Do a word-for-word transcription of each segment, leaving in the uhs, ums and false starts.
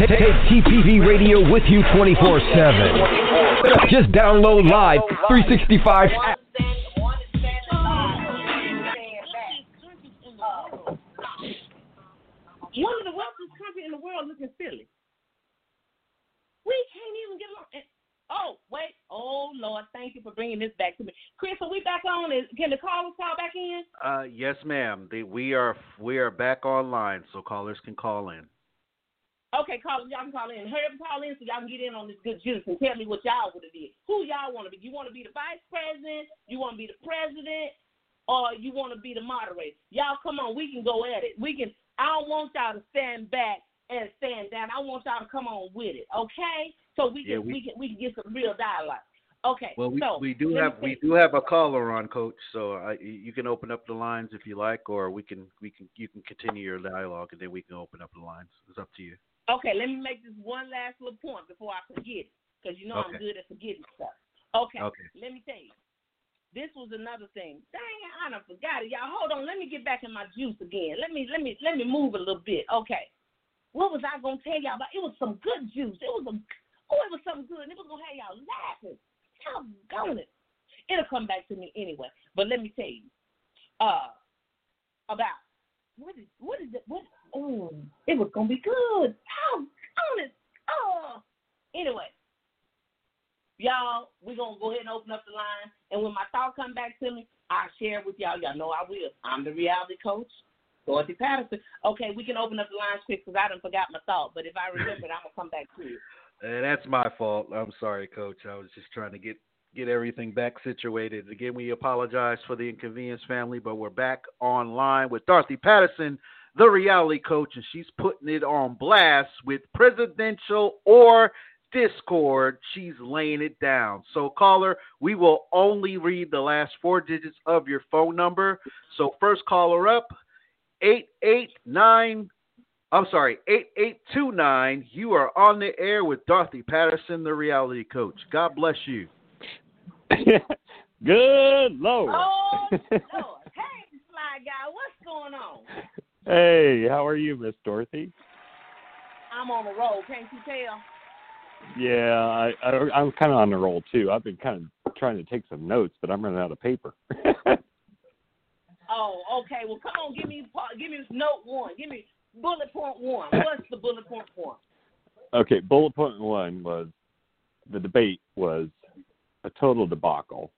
Take T P V Radio with you twenty-four seven. Just download Live three sixty-five. One of the wealthiest countries in the world looking silly. We can't even get along. Oh, wait. Oh, Lord, thank you for bringing this back to me. Chris, are we back on? Can the callers call back in? Uh, yes, ma'am. The, we are we are back online, so callers can call in. Okay, callers, y'all can call in. Hurry up and call in so y'all can get in on this good juice and tell me what y'all would have did. Who y'all want to be? You want to be the vice president? You want to be the president? Or you want to be the moderator? Y'all, come on. We can go at it. We can. I don't want y'all to stand back and stand down. I want y'all to come on with it, okay? So we can yeah, we, we can we can get some real dialogue. Okay. Well, we, so, we do have we do have a caller on, Coach. So I, you can open up the lines if you like, or we can we can you can continue your dialogue and then we can open up the lines. It's up to you. Okay, let me make this one last little point before I forget it, because you know okay. I'm good at forgetting stuff. Okay, okay, let me tell you. This was another thing. Dang, I done forgot it, y'all. Hold on, let me get back in my juice again. Let me let me, let me move a little bit. Okay. What was I going to tell y'all about? It was some good juice. It was a, oh, it was something good, and it was going to have y'all laughing. Y'all going it. It'll come back to me anyway. But let me tell you uh, about, what is, what is it? What, oh, it was going to be good. How going it. Oh. Anyway, y'all, we're going to go ahead and open up the line, and when my thought come back to me, I'll share it with y'all. Y'all know I will. I'm the reality coach. Dorothy Patterson. Okay, we can open up the lines quick because I done forgot my thought. But if I remember it, I'm going to come back to you. Uh, that's my fault. I'm sorry, Coach. I was just trying to get, get everything back situated. Again, we apologize for the inconvenience, family, but we're back online with Dorothy Patterson, the reality coach, and she's putting it on blast with presidential or Discord. She's laying it down. So, caller, we will only read the last four digits of your phone number. So, first caller up. eight eight nine I'm sorry, eight eight two nine You are on the air with Dorothy Patterson, the reality coach. God bless you. Good Lord. Oh, Lord. Hey, my guy, what's going on? Hey, how are you, Miss Dorothy? I'm on the roll, can't you tell? Yeah, I, I, I'm kind of on the roll, too. I've been kind of trying to take some notes, but I'm running out of paper. Oh, okay. Well, come on, give me give me note one. Give me bullet point one. What's the bullet point one? Okay, bullet point one was the debate was a total debacle.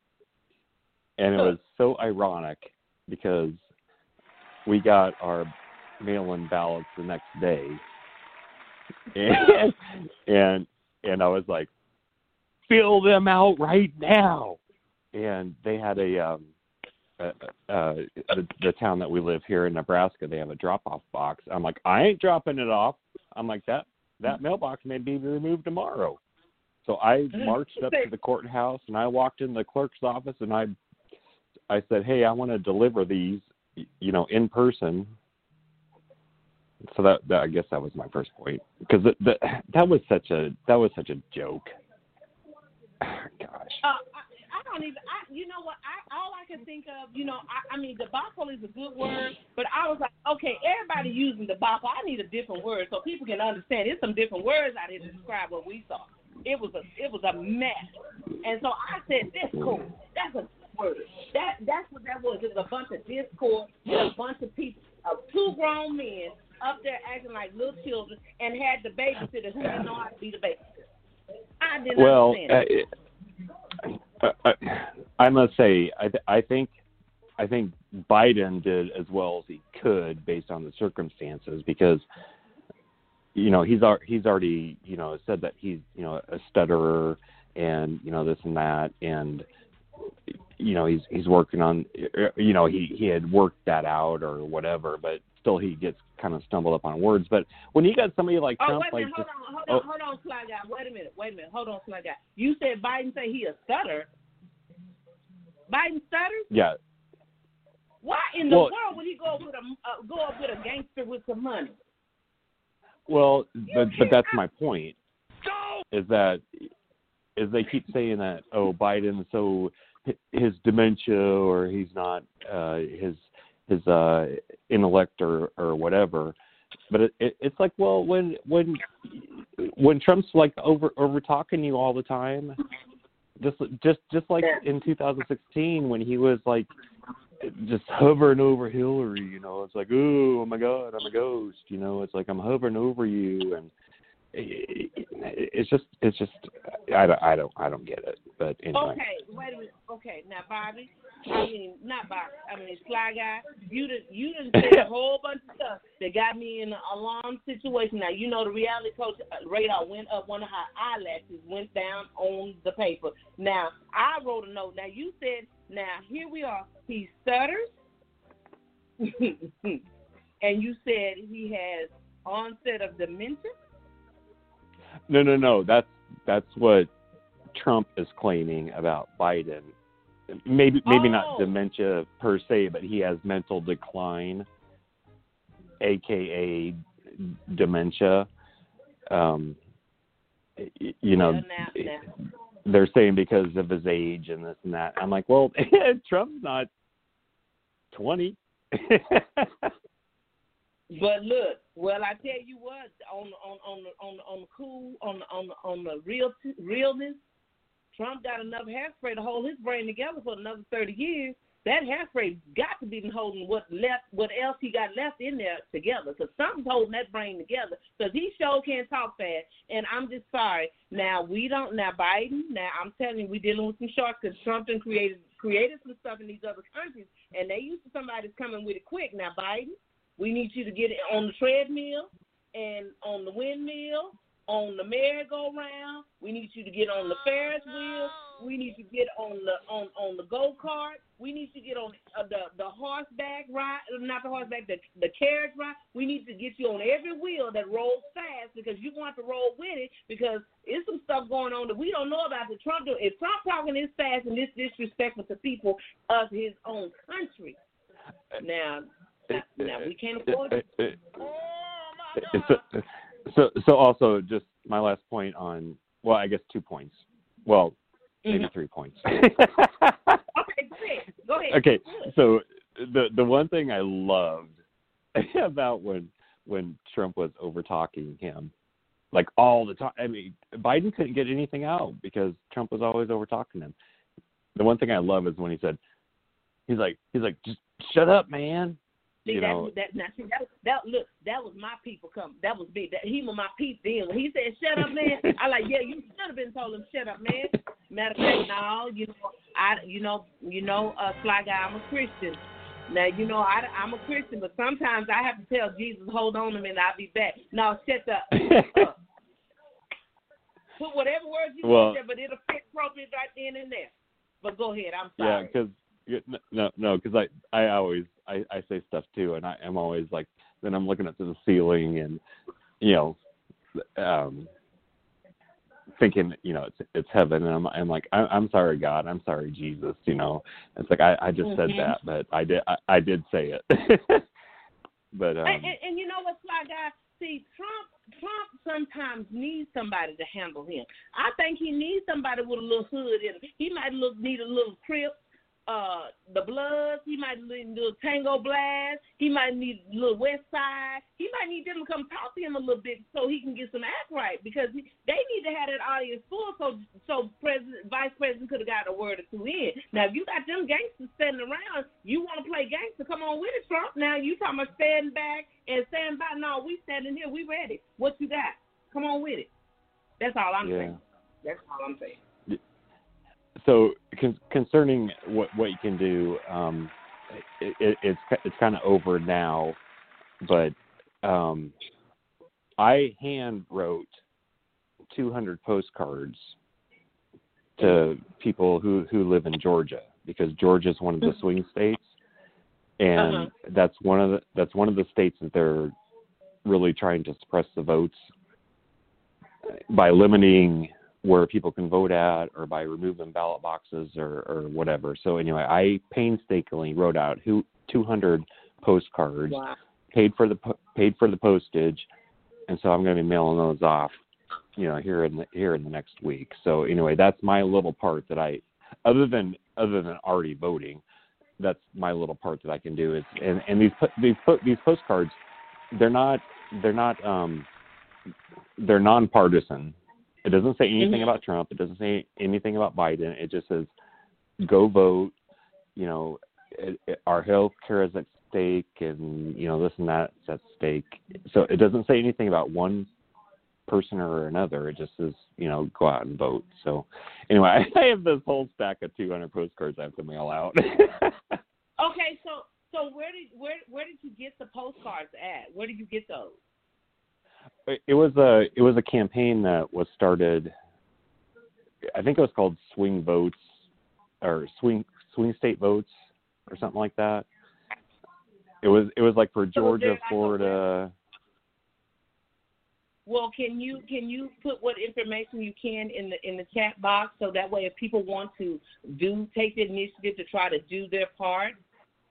And it was so ironic because we got our mail-in ballots the next day. And and, and I was like, fill them out right now. And they had a... Um, Uh, the, the town that we live here in Nebraska, they have a drop-off box. I'm like, I ain't dropping it off. I'm like, that that mailbox may be removed tomorrow. So I marched up to the courthouse, and I walked in the clerk's office, and I I said, hey, I want to deliver these, you know, in person. So that, that I guess that was my first point. Because the, the, that was such a that was such a joke. Gosh. Uh, I don't even, I, you know what, I, all I can think of, you know, I, I mean, debacle is a good word, but I was like, okay, everybody using debacle, I need a different word so people can understand. There's some different words out here to describe what we saw. It was a it was a mess. And so I said, discord, that's a good word. That, that's what that was. It was a bunch of discord with a bunch of people, of two grown men up there acting like little children and had the babysitter who didn't know how to be the babysitter. I didn't well, understand it. Uh, Uh, I must say, I, th- I think, I think Biden did as well as he could based on the circumstances because, you know, he's al- he's already, you know, said that he's, you know, a stutterer and you know this and that, and you know he's he's working on, you know, he, he had worked that out or whatever, but still he gets kind of stumbled up on words. But when you got somebody like Trump, oh, wait a minute, like hold on, hold on, oh. hold on, Sly Guy. Wait a minute, wait a minute, hold on, Sly Guy. You said Biden say he a stutter. Biden stutters? Yeah. Why in the well, world would he go up with a uh, go up with a gangster with some money? Well, but, but that's my point. Is that is they keep saying that oh Biden so his dementia or he's not uh, his his uh, intellect or, or whatever, but it, it, it's like well when when when Trump's like over over talking you all the time, just just just like in two thousand sixteen when he was like just hovering over Hillary, you know, it's like oh my God I'm a ghost, you know, it's like I'm hovering over you and. It's just, it's just, I don't, I don't, I don't get it. But anyway. Okay, wait a minute. Okay, now Bobby, I mean, not Bobby, I mean Sly Guy. You done, you done said a whole bunch of stuff that got me in an alarm situation. Now you know the reality coach radar went up. One of her eyelashes went down on the paper. Now I wrote a note. Now you said, now here we are. He stutters, and you said he has onset of dementia. No, no, no. That's that's what Trump is claiming about Biden. Maybe maybe oh. not dementia per se, but he has mental decline, aka dementia. Um, you know, yeah, now, now. They're saying because of his age and this and that. I'm like, well, Trump's not twenty. But look, well, I tell you what, on on on on on the cool, on on on the real realness, Trump got enough hairspray to hold his brain together for another thirty years. That hairspray got to be holding what left, what else he got left in there together, because something's holding that brain together. Because he sure can't talk fast, and I'm just sorry. Now we don't. Now Biden. Now I'm telling you, we dealing with some sharks because Trump done created created some stuff in these other countries, and they used to somebody's coming with it quick. Now Biden. We need you to get on the treadmill and on the windmill, on the merry-go-round. We need you to get on the Ferris wheel. We need you to get on the on, on the go-kart. We need you to get on the the, the horseback ride, not the horseback, the, the carriage ride. We need to get you on every wheel that rolls fast because you want to roll with it because there's some stuff going on that we don't know about. The Trump do. If Trump talking this fast and this disrespectful to people of his own country, now. No, we can't afford it. It, it, it so, so, so also, just my last point on, well, I guess two points. Well, maybe mm-hmm. three points. Okay, go ahead. Okay, so the the one thing I loved about when when Trump was over talking him, like all the time. I mean, Biden couldn't get anything out because Trump was always over talking him. The one thing I love is when he said, he's like, he's like, just shut up, man. See, you that, know, that, now, see, that, that look, that was my people coming. That was big. That, he was my peep then. When he said, shut up, man, I like, yeah, you should have been told him, shut up, man. Matter of fact, no, you know, I, you know, you know, uh, Sly Guy, I'm a Christian. Now, you know, I, I'm a Christian, but sometimes I have to tell Jesus, hold on a minute, I'll be back. No, shut up. Shut up. Put whatever words you well, want there, but it'll fit appropriate right then and there. But go ahead, I'm sorry. Yeah, because, no, no, because I, I always, I, I say stuff too, and I, I'm always like, then I'm looking up to the ceiling, and you know, um, thinking, you know, it's it's heaven, and I'm I'm like, I, I'm sorry, God, I'm sorry, Jesus, you know, it's like I, I just mm-hmm. said that, but I did I, I did say it, but um, and, and, and you know what, Sly Guy, see, Trump Trump sometimes needs somebody to handle him. I think he needs somebody with a little hood in him. He might look need a little Crip. Uh, the Bloods, he might need a little Tango Blast, he might need a little West Side, he might need them to come talk to him a little bit so he can get some act right because he, they need to have that audience full so so president, vice president could have got a word or two in. Now, if you got them gangsters standing around, you want to play gangster, come on with it, Trump. Now, you talking about standing back and standing by. No, we standing here, we ready. What you got? Come on with it. That's all I'm yeah. saying. That's all I'm saying. So con- concerning what, what you can do, um, it, it, it's it's kind of over now, but um, I hand wrote two hundred postcards to people who, who live in Georgia because Georgia is one of the swing states, and uh-huh. that's one of the that's one of the states that they're really trying to suppress the votes by limiting where people can vote at or by removing ballot boxes or, or whatever. So anyway, I painstakingly wrote out who two hundred postcards, wow. paid for the paid for the postage, and so I'm going to be mailing those off, you know, here in the, here in the next week. So anyway, that's my little part that I, other than other than already voting, that's my little part that I can do. Is and and these these these postcards, they're not they're not um they're nonpartisan. It doesn't say anything mm-hmm. about Trump. It doesn't say anything about Biden. It just says, go vote. You know, it, it, our health care is at stake, and, you know, this and that's at stake. So it doesn't say anything about one person or another. It just says, you know, go out and vote. So anyway, I have this whole stack of two hundred postcards I have to mail out. Okay, so so where did where where did you get the postcards at? Where did you get those? It was a it was a campaign that was started. I think it was called Swing Votes or Swing Swing State Votes or something like that. It was it was like for Georgia, so Florida. Well, can you can you put what information you can in the in the chat box so that way if people want to do take the initiative to try to do their part.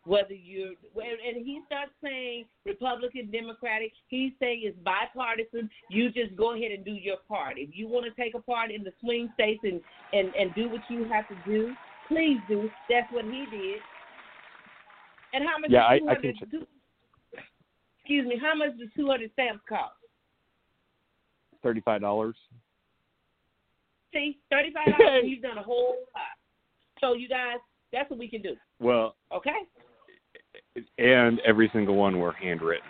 Whether you and he starts saying Republican, Democratic, he's saying it's bipartisan. You just go ahead and do your part. If you want to take a part in the swing states and, and, and do what you have to do, please do. That's what he did. And how much? Yeah, I, I can. Do, excuse me. How much does two hundred stamps cost? Thirty-five dollars. See, thirty-five dollars. You've done a whole lot. So you guys, that's what we can do. Well, okay. And every single one were handwritten.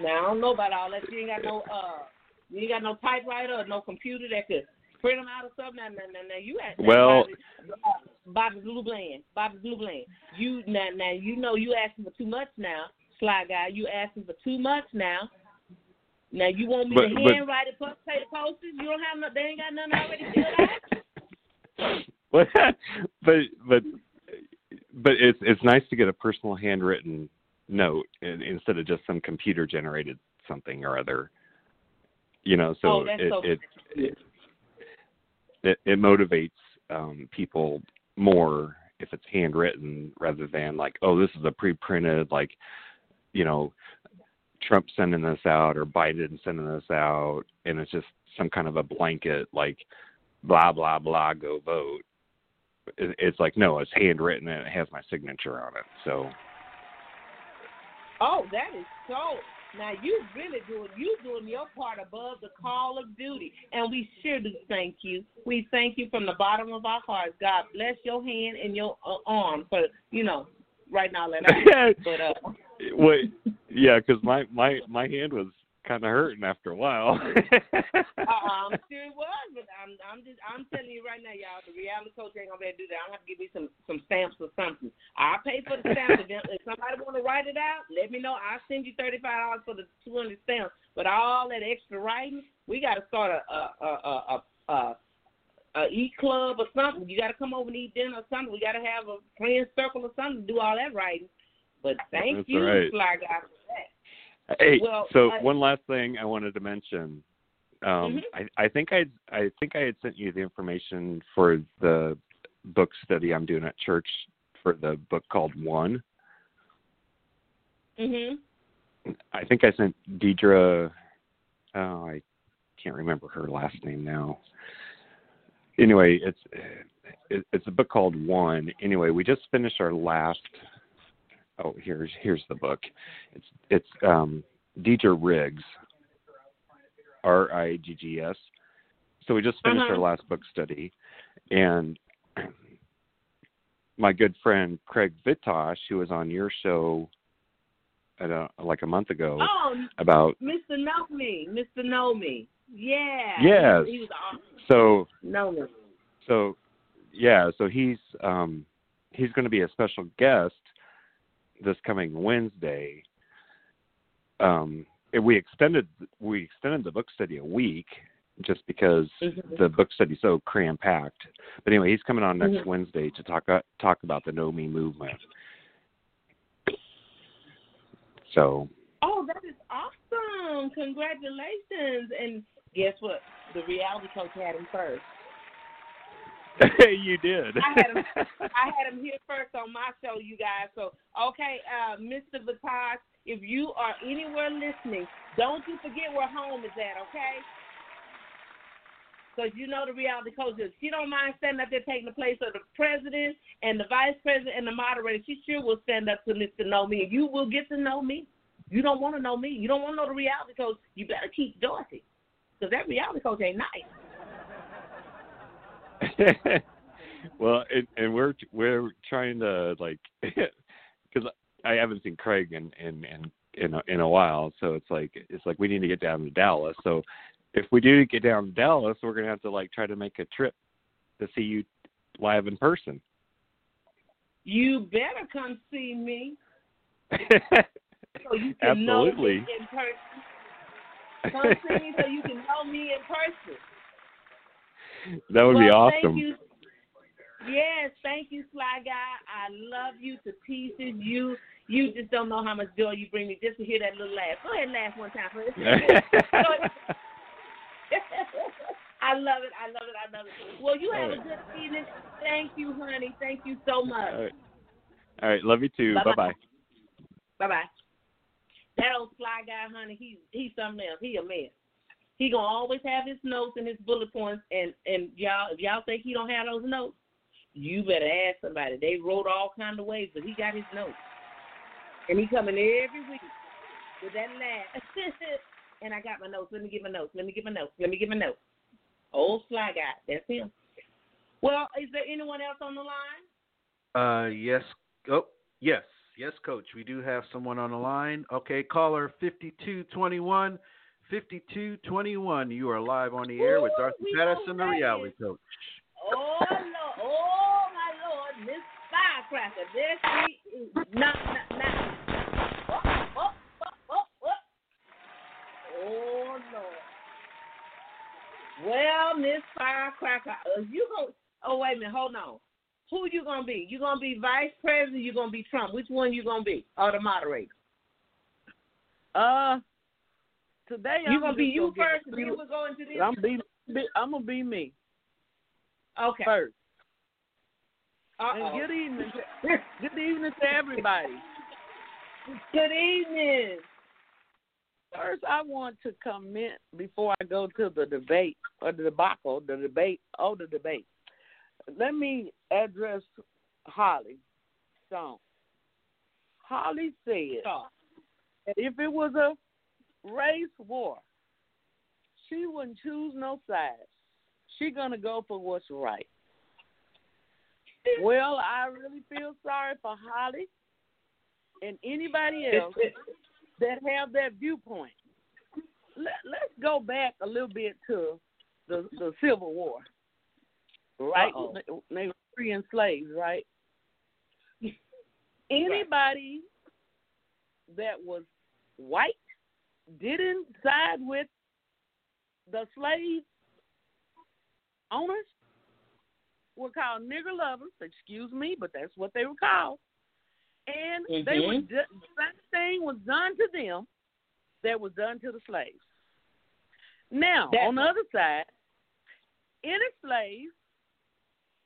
Now I don't know about all that. You ain't got no, uh, you ain't got no typewriter or no computer that could print them out or something. Now, now, now, now you asked. Well, Bobby Blue Bland, Bobby Blue Bland. You now, now you know you asking for too much now, Sly Guy. You asking for too much now. Now you want me but, to handwrite it, pay the postage? You don't have no. They ain't got nothing already filled out. but but. But it's it's nice to get a personal handwritten note instead of just some computer generated something or other, you know. So, oh, it, so it, it it it motivates um, people more if it's handwritten rather than like, oh, this is a pre-printed, like, you know, Trump sending this out or Biden sending this out, and it's just some kind of a blanket like blah blah blah, go vote. It's like, no, it's handwritten and it has my signature on it. So. Oh, that is so. Now you really doing you doing your part above the call of duty, and we sure do thank you. We thank you from the bottom of our hearts. God bless your hand and your uh, arm for, you know, right now. Let us. But uh. Wait, yeah, because my, my, my hand was kind of hurting after a while. uh-uh, I'm sure it was, but I'm I'm just I'm telling you right now, y'all, the reality coach ain't gonna be able to do that. I'm gonna have to give me some, some stamps or something. I'll pay for the stamps. If somebody wanna write it out, let me know. I'll send you thirty five dollars for the two hundred stamps. But all that extra writing, we gotta start a a a a, a, a eat club or something. You gotta come over and eat dinner or something. We gotta have a friend circle or something to do all that writing. But thank That's you, right. Fly Guy, for that. Hey, well, so I, one last thing I wanted to mention. Um, mm-hmm. I, I think I I think I had sent you the information for the book study I'm doing at church for the book called One. Mhm. I think I sent Deidre. Oh, I can't remember her last name now. Anyway, it's it, it's a book called One. Anyway, we just finished our last. Oh, here's here's the book. It's it's um, D J Riggs, R I G G S. So we just finished uh-huh. our last book study, and my good friend Craig Vitosh, who was on your show, at a, like a month ago, oh, about Mister Know Me, Mister Know Me, yeah, yes. He was awesome. So Know Me. So yeah, so he's um, he's going to be a special guest this coming Wednesday. Um, we extended we extended the book study a week just because mm-hmm. the book study's so cram packed. But anyway, he's coming on next mm-hmm. Wednesday to talk uh, talk about the Know Me movement. So. Oh, that is Awesome. Congratulations. And guess what? The reality coach had him first. You did. I had him, I had him here first on my show, you guys. So, okay, uh, Mister Vitosh, if you are anywhere listening, don't you forget where home is at, okay? Because you know the reality coach is, she don't mind standing up there taking the place of the president and the vice president and the moderator. She sure will stand up to Mister Know Me. You will get to know me. You don't want to know me. You don't want to know the reality coach. You better keep Dorothy, because that reality coach ain't nice. Well, and, and we're we're trying to, like, because I haven't seen Craig in in in in a, in a while, so it's like it's like we need to get down to Dallas. So if we do get down to Dallas, we're gonna have to, like, try to make a trip to see you live in person. You better come see me. So you can Absolutely. Know me in person. Come see me so you can know me in person. That would well, be awesome. Thank you. Yes, thank you, Sly Guy. I love you to pieces. You you just don't know how much joy you bring me just to hear that little laugh. Go ahead and laugh one time. I love it. I love it. I love it. Well, you have right. a good evening. Thank you, honey. Thank you so much. All right. All right. Love you too. Bye bye. Bye bye. That old Sly Guy, honey, he he's something else. He a man. He gonna always have his notes and his bullet points, and, and y'all, if y'all think he don't have those notes, you better ask somebody. They wrote all kind of ways, but he got his notes. And he coming every week with that laugh. And I got my notes. Let me get my notes. Let me get my notes. Let me get my notes. Old Sly Guy. That's him. Well, is there anyone else on the line? Uh, yes. Oh, yes. Yes, Coach. We do have someone on the line. Okay, caller fifty-two twenty-one. fifty-two twenty-one. You are live on the air Ooh, with Dorothy Patterson, the reality coach. Oh, Lord. Oh, my Lord. Miss Firecracker. There she is. Knock, knock, knock. Oh, oh, oh, oh, oh. Oh, Lord. Well, Miss Firecracker, uh, you go. Oh, wait a minute. Hold on. Who you going to be? You going to be vice president or you going to be Trump? Which one you going to be? Or the moderator? Uh, today you I'm going to be you gonna first. We will go into this. I'm, be, be, I'm going to be me. Okay. First. And good evening. To, good evening to everybody. Good evening. First, I want to comment before I go to the debate or the debacle, the debate, oh, the debate. Let me address Holly. So, Holly said oh. that if it was a race war, she wouldn't choose no side. She's going to go for what's right. Well, I really feel sorry for Holly and anybody else that have that viewpoint. Let, let's go back a little bit to the, the Civil War. Right? Uh-oh. They were free and slaves, right? Anybody that was white didn't side with the slave owners were called nigger lovers, excuse me, but that's what they were called. And mm-hmm. they were the same thing was done to them that was done to the slaves. Now, that's on the other side, any slaves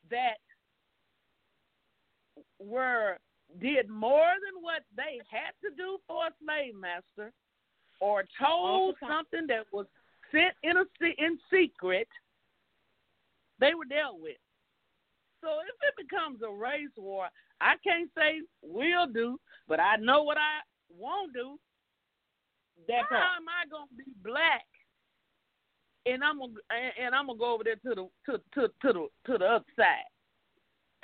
that were did more than what they had to do for a slave master or told something that was sent in, a, in secret, they were dealt with. So if it becomes a race war, I can't say will do, but I know what I won't do. That's How right. am I gonna be black? And I'm gonna and I'm gonna go over there to the to to to the to the upside.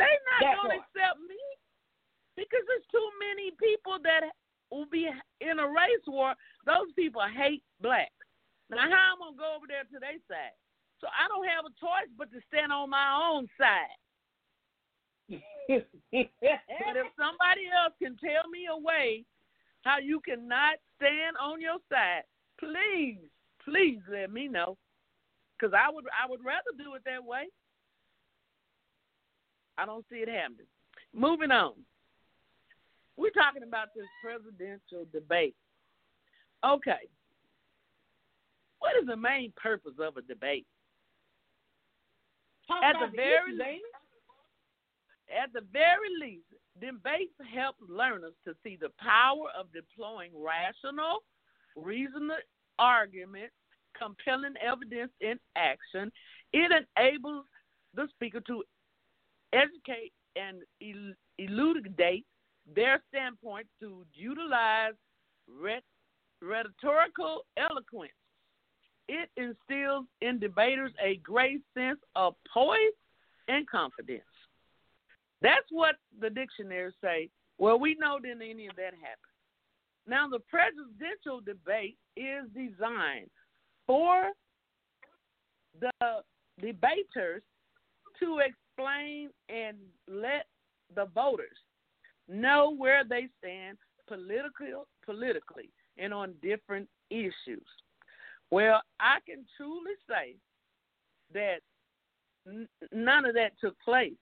They not That's gonna right. accept me because there's too many people that will be in a race war. Those people hate blacks. Now how I'm gonna go over there to their side? So I don't have a choice but to stand on my own side. But if somebody else can tell me a way how you cannot stand on your side, please, please let me know, because I would, I would rather do it that way. I don't see it happening. Moving on. We're talking about this presidential debate. Okay. what is the main purpose of a debate? Talk at the very least, at the very least, debates help learners to see the power of deploying rational, reasonable arguments, compelling evidence in action. It enables the speaker to educate and el- elucidate their standpoint to utilize rhet- rhetorical eloquence. It instills in debaters a great sense of poise and confidence. That's what the dictionaries say. Well, we know didn't any of that happen. Now, the presidential debate is designed for the debaters to explain and let the voters know where they stand political, politically and on different issues. Well, I can truly say that n- none of that took place.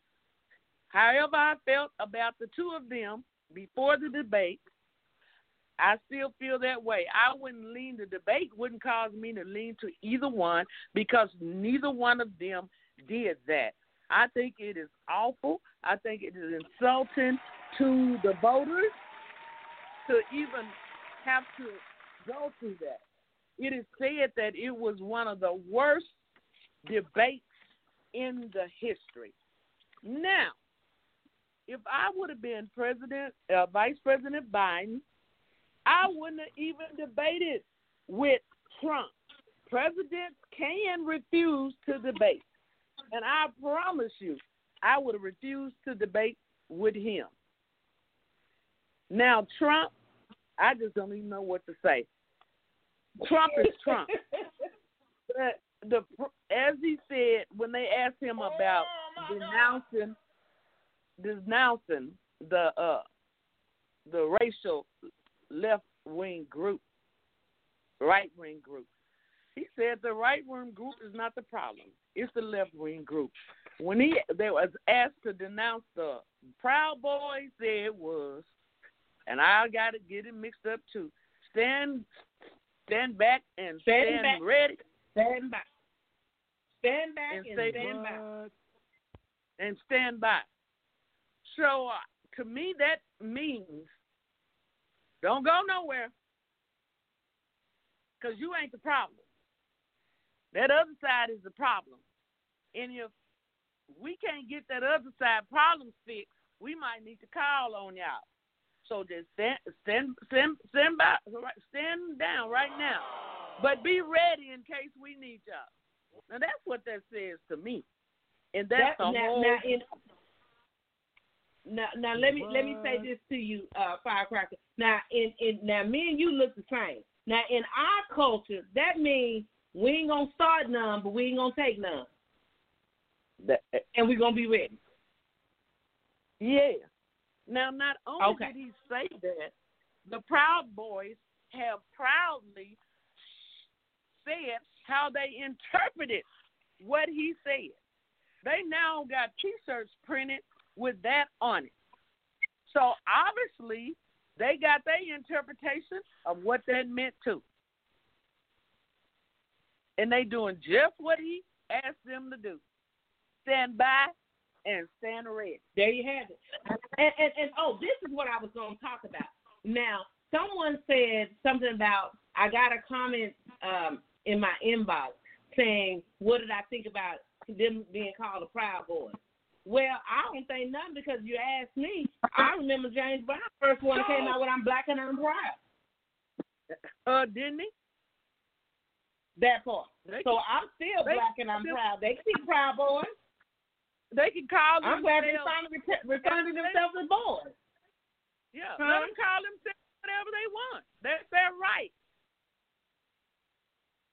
However I felt about the two of them before the debate, I still feel that way. I wouldn't lean the debate, wouldn't cause me to lean to either one because neither one of them did that. I think it is awful. I think it is insulting to the voters to even have to go through that. It is said that it was one of the worst debates in the history. Now, if I would have been President, uh, Vice President Biden, I wouldn't have even debated with Trump. Presidents can refuse to debate. And I promise you, I would have refused to debate with him. Now, Trump, I just don't even know what to say. Trump is Trump. But the, as he said, when they asked him about oh denouncing, denouncing the uh, the racial left-wing group, right-wing group, he said the right-wing group is not the problem. It's the left-wing group. When he they was asked to denounce the Proud Boys, there it was, and I got to get it mixed up too. Stand, stand back and stand, stand back. ready. Stand back. Stand back and, and say, stand by. And stand by. So uh, to me, that means don't go nowhere because you ain't the problem. That other side is the problem. And if we can't get that other side problem fixed, we might need to call on y'all. So just stand, stand, stand, stand, by, stand down right now. But be ready in case we need y'all. Now, that's what that says to me. And that's that, a now, whole... Now, in, now, now let, me, let me say this to you, uh, Firecracker. Now, in, in, now, me and you look the same. Now, in our culture, that means we ain't going to start none, but we ain't going to take none. That, and we're going to be ready. Yeah. Now, not only okay. did he say that, the Proud Boys have proudly said how they interpreted what he said. They now got T-shirts printed with that on it. So, obviously, they got their interpretation of what that meant, too. And they doing just what he asked them to do. Stand by and stand ready. There you have it. And, and, and oh, this is what I was going to talk about. Now, someone said something about, I got a comment um, in my inbox saying, what did I think about them being called a Proud Boy? Well, I don't think nothing because you asked me. I remember James Brown first one came out with I'm black and I'm proud. Uh, didn't he? That part. They so can, I'm still black and I'm still, proud. They can be Proud Boys. They can call themselves. I'm glad they're finally referring to themselves as boys. Yeah, huh? Let them call themselves whatever they want. That's their right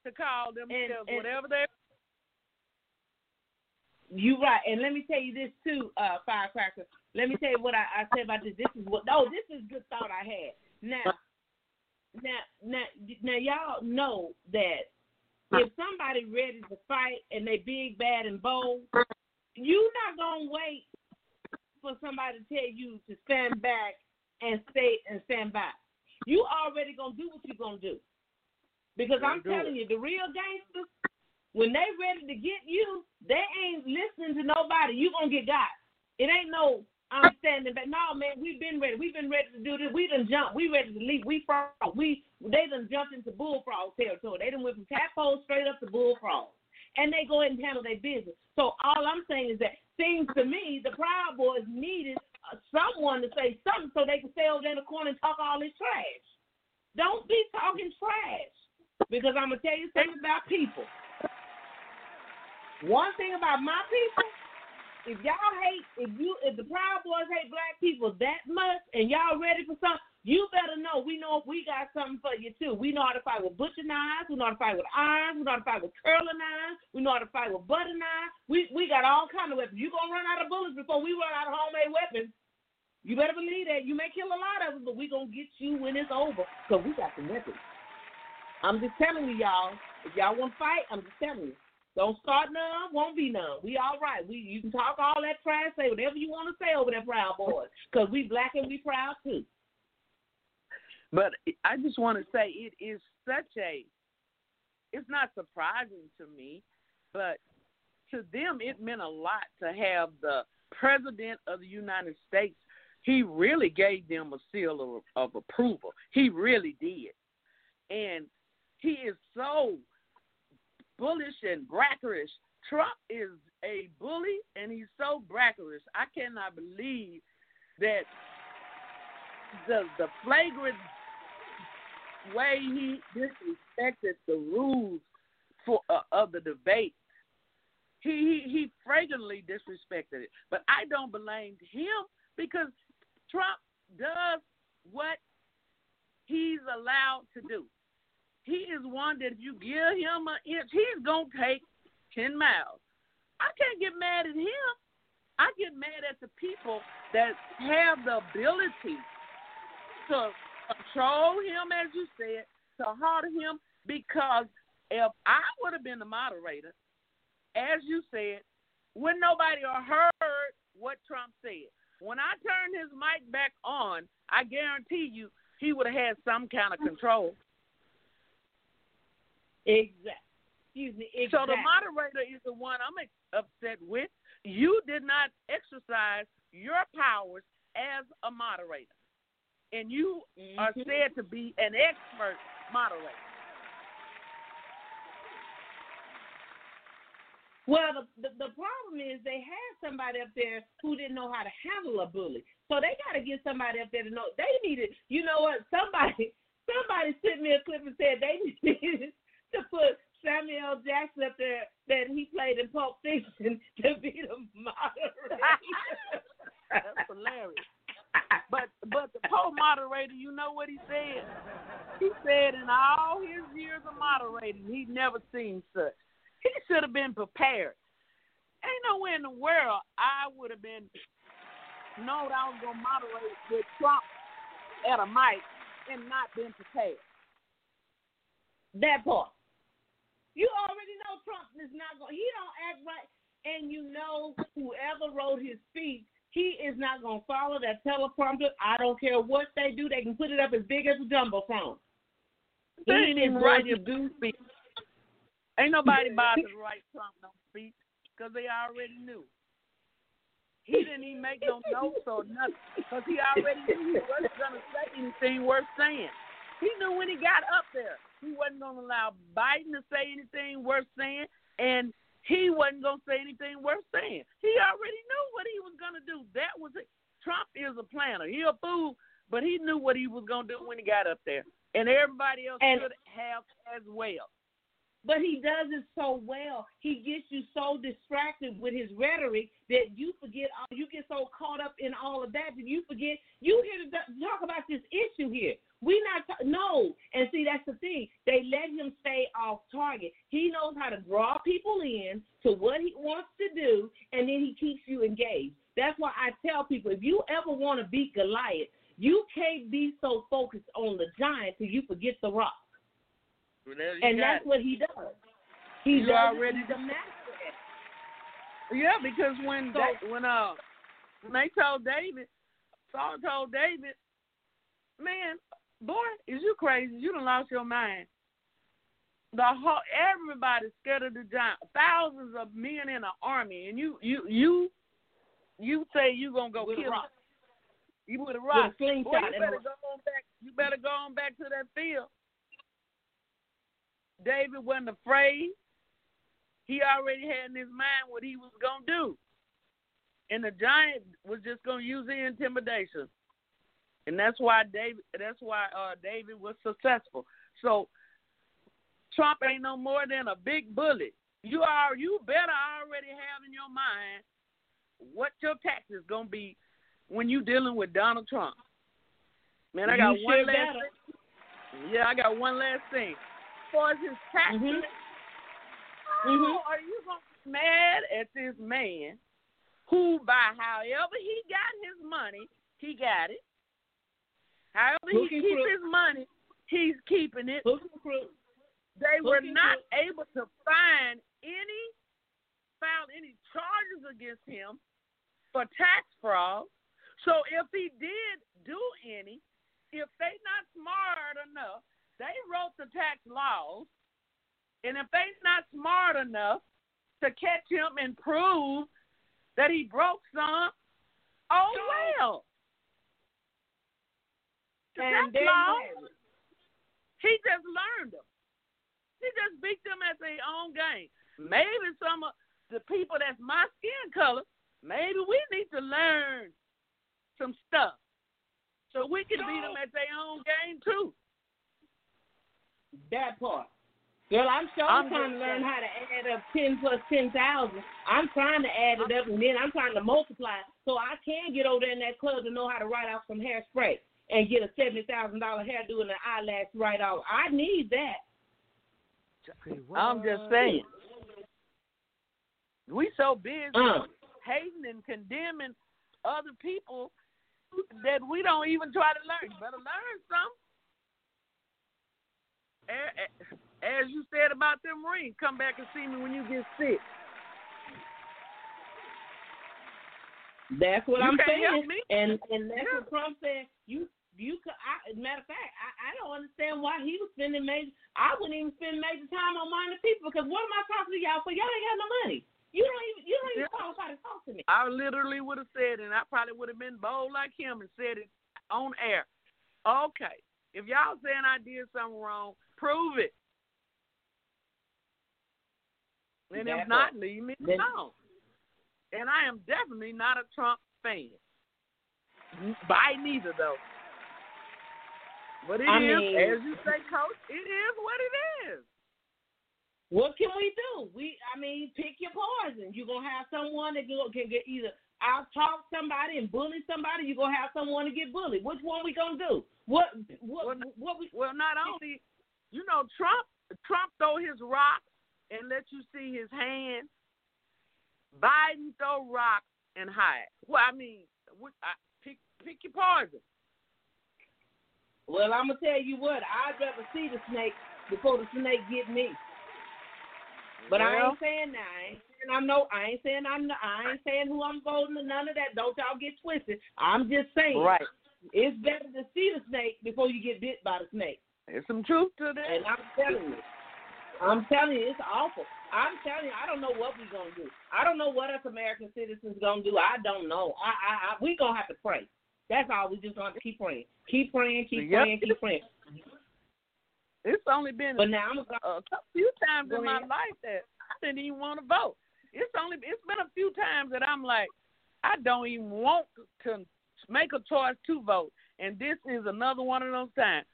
to call themselves and, and, whatever they want. You're right. And let me tell you this, too, uh, Firecracker. Let me tell you what I, I said about this. This is what, oh, this is a good thought I had. Now, now, now, now y'all know that if somebody ready to fight and they big, bad, and bold, you're not gonna wait for somebody to tell you to stand back and stay and stand by. You already gonna do what you're gonna do. Because I'm telling you, the real gangsters, when they ready to get you, they ain't listening to nobody. You gonna get got. It ain't no I'm standing back. No, man, we've been ready. We've been ready to do this. We done jumped. We ready to leave. We frog. We they done jumped into bullfrog territory. They done went from tadpoles straight up to bullfrog. And they go ahead and handle their business. So all I'm saying is that seems to me the Proud Boys needed someone to say something so they can stay over there in the corner and talk all this trash. Don't be talking trash, because I'm going to tell you something about people. One thing about my people, if y'all hate, if you, if the Proud Boys hate black people that much and y'all ready for something, you better know we know we got something for you, too. We know how to fight with butcher knives. We know how to fight with irons. We know how to fight with curling knives. We know how to fight with butter knives. We we got all kinds of weapons. You're going to run out of bullets before we run out of homemade weapons. You better believe that. You may kill a lot of us, but we're going to get you when it's over because we got the weapons. I'm just telling you, y'all. If y'all want to fight, I'm just telling you. Don't start none, won't be none. We all right. We You can talk all that trash, say whatever you want to say over that Proud Boys because we black and we proud, too. But I just want to say it is such a, it's not surprising to me, but to them it meant a lot to have the President of the United States. He really gave them a seal of, of approval. He really did. And he is so bullish and brackerish. Trump is a bully, and he's so brackerish. I cannot believe that the, the flagrant way he disrespected the rules for uh, of the debate. He, he he fragrantly disrespected it, but I don't blame him because Trump does what he's allowed to do. He is one that if you give him an inch, he's gonna take ten miles. I can't get mad at him. I get mad at the people that have the ability to control him, as you said, to harder him, because if I would have been the moderator, as you said, wouldn't nobody have heard what Trump said. When I turned his mic back on, I guarantee you he would have had some kind of control. Exactly. Excuse me. Exactly. So the moderator is the one I'm upset with. You did not exercise your powers as a moderator. And you mm-hmm. are said to be an expert moderator. Well, the, the the problem is they had somebody up there who didn't know how to handle a bully. So they got to get somebody up there to know. They needed, you know what, somebody somebody sent me a clip and said they needed to put Samuel L. Jackson up there that he played in Pulp Fiction to be the moderator. That's hilarious. But but the poll moderator, you know what he said? He said in all his years of moderating, he'd never seen such. He should have been prepared. Ain't nowhere in the world I would have been known I was going to moderate with Trump at a mic and not been prepared. That part. You already know Trump is not going to, he don't act right. And you know whoever wrote his speech, he is not going to follow that teleprompter. I don't care what they do. They can put it up as big as a jumbo phone. He is right to do speech. Ain't nobody bothered to write Trump no speech because they already knew. He didn't even make no notes or nothing because he already knew he wasn't going to say anything worth saying. He knew when he got up there, he wasn't going to allow Biden to say anything worth saying, and he wasn't going to say anything worth saying. He already knew what he was going to do. That was it. Trump is a planner. He a fool, but he knew what he was going to do when he got up there. And everybody else and, should have as well. But he does it so well. He gets you so distracted with his rhetoric that you forget, you get so caught up in all of that that you forget, you here to talk about this issue here. We not, t- no. And see, that's the thing. They let him stay off target. He knows how to draw people in to what he wants to do, and then he keeps you engaged. That's why I tell people, if you ever want to beat Goliath, you can't be so focused on the giant till you forget the rock. And that's it. What he does. He's you already the master. Yeah, because when so, they, when uh when they told David, Saul told David, man, boy, is you crazy? You done lost your mind. The whole everybody's scared of the giant. Thousands of men in an army, and you you you you say you gonna go with kill them. You with a rock. With a Boy, you better go on back. You better go on back to that field. David wasn't afraid. He already had in his mind what he was gonna do, and the giant was just gonna use the intimidation, and that's why David. That's why uh, David was successful. So. Trump ain't no more than a big bully. You are you better already have in your mind what your taxes gonna be when you dealing with Donald Trump. Man, I got you one last thing. Yeah, I got one last thing. As far as his taxes, mm-hmm. Oh, mm-hmm. Are you gonna be mad at this man who, by however he got his money, he got it. However he Looking keeps his money, he's keeping it. They were not able to find any, found any charges against him for tax fraud. So if he did do any, if they not smart enough, they wrote the tax laws, and if they not smart enough to catch him and prove that he broke some, oh well. The and tax laws, he just learned them. He just beat them at their own game. Maybe some of the people that's my skin color, maybe we need to learn some stuff so we can beat them at their own game, too. That part. Girl, I'm sure I'm trying to learn how to add up ten plus ten thousand. I'm trying to add it up, and then I'm trying to multiply so I can get over there in that club to know how to write off some hairspray and get a seventy thousand dollars hairdo and an eyelash write-off. I need that. I'm just saying, we so busy uh. hating and condemning other people that we don't even try to learn. Better learn something. As you said about them rings, come back and see me when you get sick. That's what you I'm saying, and and that's yeah. what Trump said. You. You could, I, as a matter of fact, I, I don't understand why he was spending major. I wouldn't even spend major time on minding people because what am I talking to y'all for? Y'all ain't got no money. You don't even you don't even qualify to talk to me. I literally would have said, and I probably would have been bold like him and said it on air. Okay, if y'all saying I did something wrong, prove it. And if not, leave me alone. And I am definitely not a Trump fan. By neither though. But it I is, mean, as you say, Coach, it is what it is. What can we do? We, I mean, pick your poison. You're going to have someone that can get either out-talk somebody and bully somebody. You're going to have someone to get bullied. Which one we going to do? What, what, well, what we, well, not only, you know, Trump, Trump throw his rock and let you see his hand. Biden throw rock and hide. Well, I mean, pick, pick your poison. Well, I'm going to tell you what, I'd rather see the snake before the snake get me. But well, I ain't saying that. I ain't saying I'm no, I ain't saying I'm no, I ain't saying who I'm voting or none of that. Don't y'all get twisted. I'm just saying right. It's better to see the snake before you get bit by the snake. There's some truth to that. And I'm telling you. I'm telling you, it's awful. I'm telling you, I don't know what we're going to do. I don't know what us American citizens going to do. I don't know. I, I, I we're going to have to pray. That's all. We just going to keep praying. Keep praying, keep yep. praying, keep praying. It's only been but now, a, a few times in my life that I didn't even want to vote. It's only it's been a few times that I'm like, I don't even want to make a choice to vote. And this is another one of those times.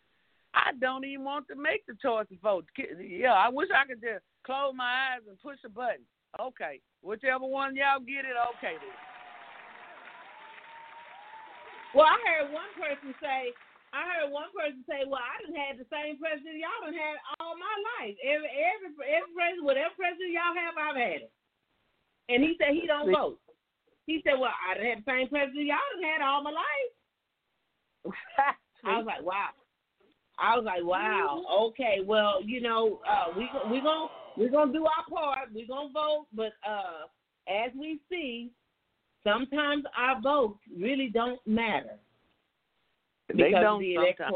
I don't even want to make the choice to vote. Yeah, I wish I could just close my eyes and push a button. Okay. Whichever one y'all get it, okay then. Well, I heard one person say, I heard one person say, well, I done had the same president y'all done had all my life. Every, every, every president, whatever president y'all have, I've had it. And he said he don't vote. He said, well, I done had the same president y'all done had all my life. I was like, wow. I was like, wow. Okay, well, you know, uh, we we gonna we gonna do our part. We gonna vote, but uh, as we see. Sometimes our votes really don't matter. They don't the sometimes.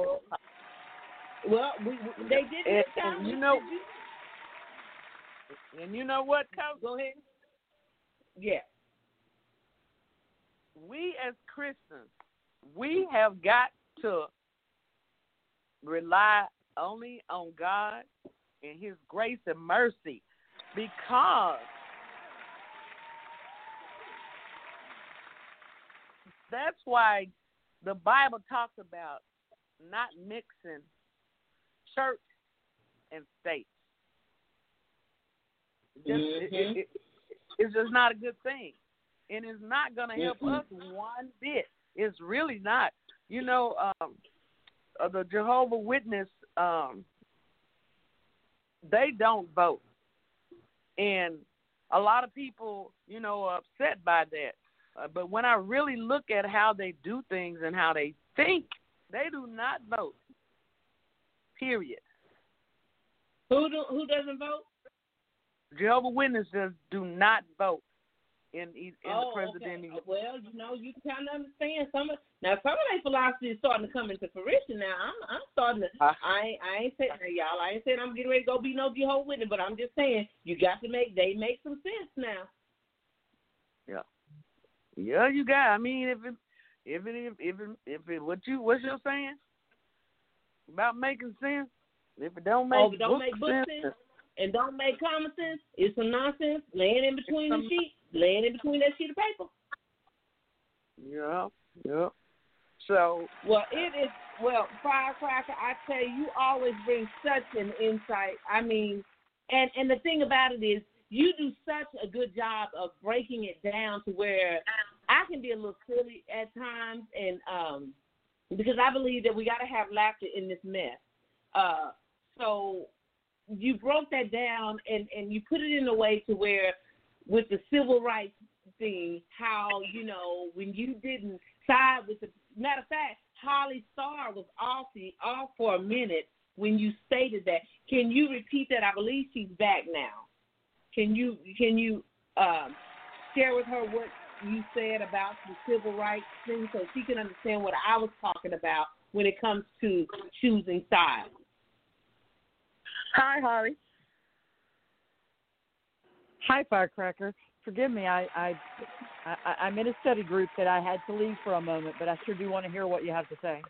Well, we, we, they did this time. You know, And you know what, Coach? Go ahead. Yeah. We as Christians, we have got to rely only on God and his grace and mercy, because that's why the Bible talks about not mixing church and state. Just, mm-hmm. it, it, it, it's just not a good thing. And it's not going to help mm-hmm. us one bit. It's really not. You know, um, uh, the Jehovah's Witness, um, they don't vote. And a lot of people, you know, are upset by that. Uh, but when I really look at how they do things and how they think, they do not vote. Period. Who do, who doesn't vote? Jehovah's Witnesses do not vote in in oh, the presidential. Okay. Well, you know, you kind of understand some of now. Some of their philosophy is starting to come into fruition now. I'm I'm starting to. Uh, I I ain't saying y'all. I ain't saying I'm getting ready to go be no Jehovah's Witness, but I'm just saying you got to make they make some sense now. Yeah. Yeah, you got. I mean, if it, if it, if it, if it, what you, what's your saying about making sense? If it don't make, oh, it don't book, make book sense, sense and don't make common sense, it's some nonsense laying in between the sheet, laying in between that sheet of paper. Yeah, yeah. So, well, it is. Well, Firecracker, I tell you, you always bring such an insight. I mean, and and the thing about it is, you do such a good job of breaking it down to where I can be a little silly at times, and um, because I believe that we got to have laughter in this mess. Uh, so you broke that down, and, and you put it in a way to where with the civil rights thing, how, you know, when you didn't side with the – matter of fact, Holly Starr was off, the, off for a minute when you stated that. Can you repeat that? I believe she's back now. Can you can you um, share with her what you said about the civil rights thing so she can understand what I was talking about when it comes to choosing sides? Hi, Holly. Hi, Firecracker. Forgive me, I, I, I, I'm in a study group that I had to leave for a moment, but I sure do want to hear what you have to say.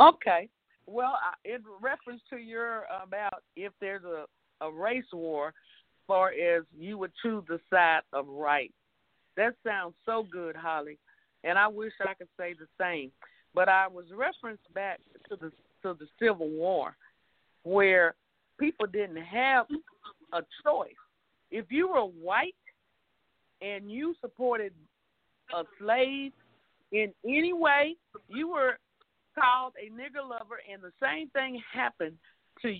Okay. Well, in reference to your about if there's a, a race war, far as you would choose the side of right. That sounds so good, Holly, and I wish I could say the same. But I was referenced back to the to the Civil War, where people didn't have a choice. If you were white and you supported a slave in any way, you were called a nigger lover, and the same thing happened to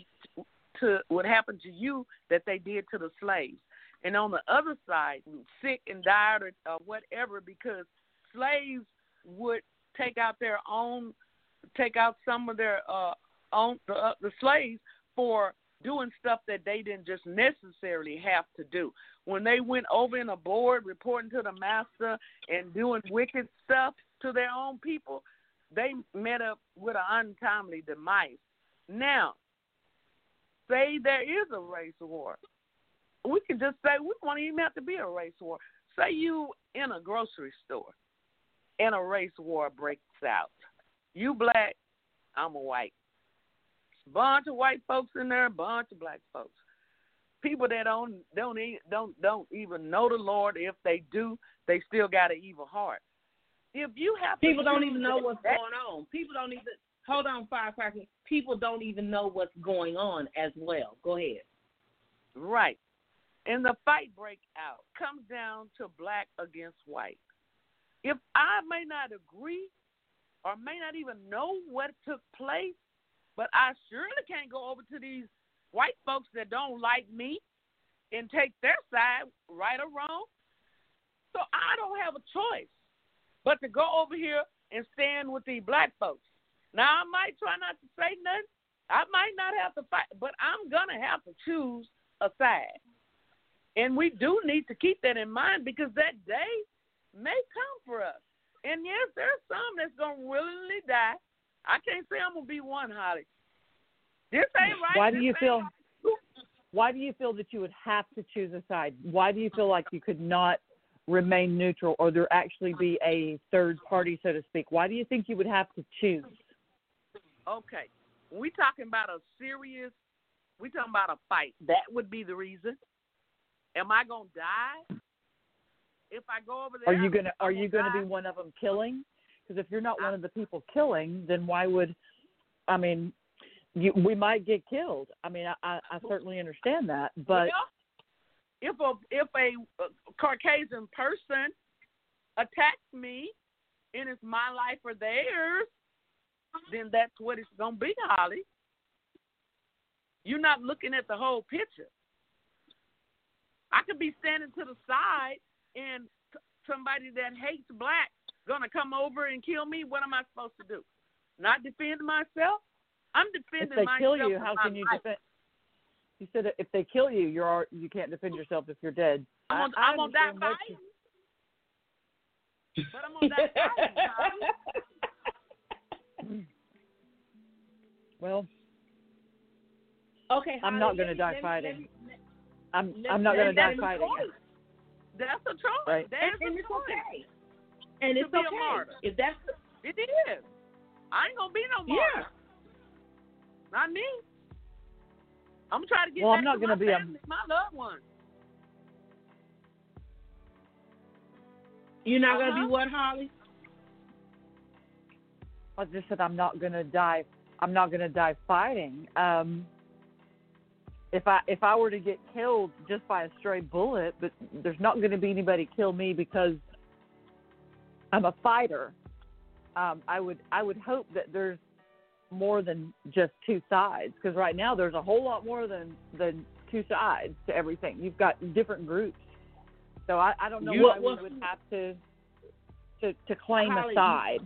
To what happened to you that they did to the slaves. And on the other side, sick and died or, or whatever, because slaves would take out their own, take out some of their uh, own, the, uh, the slaves for doing stuff that they didn't just necessarily have to do. When they went over in a board reporting to the master and doing wicked stuff to their own people, they met up with an untimely demise. Now, say there is a race war. We can just say we don't even have to be a race war. Say you in a grocery store and a race war breaks out. You black, I'm a white. Bunch of white folks in there, bunch of black folks. People that don't don't don't don't even know the Lord. If they do, they still got an evil heart. If you have people don't even know what's going on. People don't even. Hold on, Firecracker. People don't even know what's going on as well. Go ahead. Right. And the fight break out comes down to black against white. If I may not agree or may not even know what took place, but I surely can't go over to these white folks that don't like me and take their side, right or wrong. So I don't have a choice but to go over here and stand with the black folks. Now, I might try not to say nothing. I might not have to fight, but I'm going to have to choose a side. And we do need to keep that in mind because that day may come for us. And, yes, there's some that's going to willingly die. I can't say I'm going to be one, Holly. This ain't right. Why do you feel right. Why do you feel that you would have to choose a side? Why do you feel like you could not remain neutral or there actually be a third party, so to speak? Why do you think you would have to choose? Okay. We're talking about a serious, we're talking about a fight. That would be the reason. Am I going to die? If I go over there, are you going to, are you going to be one of them killing? Because if you're not one of the people killing, then why would, I mean, you, we might get killed. I mean, I, I certainly understand that, but if a if a Caucasian person attacks me and it's my life or theirs, then that's what it's gonna be, Holly. You're not looking at the whole picture. I could be standing to the side and t- somebody that hates blacks gonna come over and kill me. What am I supposed to do? Not defend myself? I'm defending myself. If they kill you, how can you defend? You said if they kill you, you're you can't defend yourself if you're dead. I'm on, I'm on that fighting. But I'm on that fighting. Well, okay, I'm not going to die fighting. I'm I'm not going to die fighting. That's a choice. Right. That's a choice. And it's okay. If that's it is. I ain't gonna be no martyr. Yeah. Not me. I'm trying to get well, back I'm not to gonna my be family, a... my loved ones. You're not uh-huh. gonna be what, Holly? I just said I'm not gonna die. I'm not gonna die fighting. Um, if I if I were to get killed just by a stray bullet, but there's not gonna be anybody kill me because I'm a fighter. Um, I would I would hope that there's more than just two sides, because right now there's a whole lot more than, than two sides to everything. You've got different groups. So I, I don't know you, why well, we would have to to, to claim Holly, a side.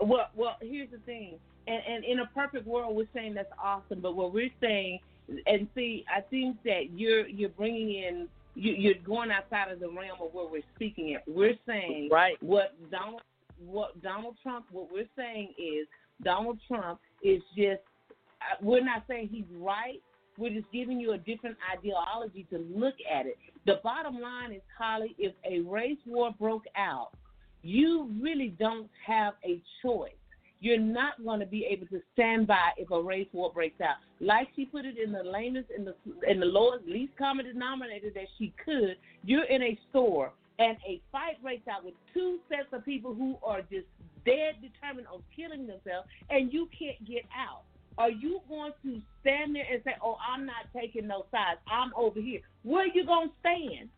You, well, well, here's the thing. And, and in a perfect world, we're saying that's awesome, but what we're saying, and see, I think that you're you're bringing in You, you're going outside of the realm of where we're speaking at. We're saying right. what Donald, what Donald Trump, what we're saying is Donald Trump is just, we're not saying he's right. We're just giving you a different ideology to look at it. The bottom line is, Holly, if a race war broke out, you really don't have a choice. You're not going to be able to stand by if a race war breaks out. Like she put it in the lamest, in the in the lowest, least common denominator that she could, you're in a store and a fight breaks out with two sets of people who are just dead determined on killing themselves, and you can't get out. Are you going to stand there and say, oh, I'm not taking no sides. I'm over here. Where are you going to stand?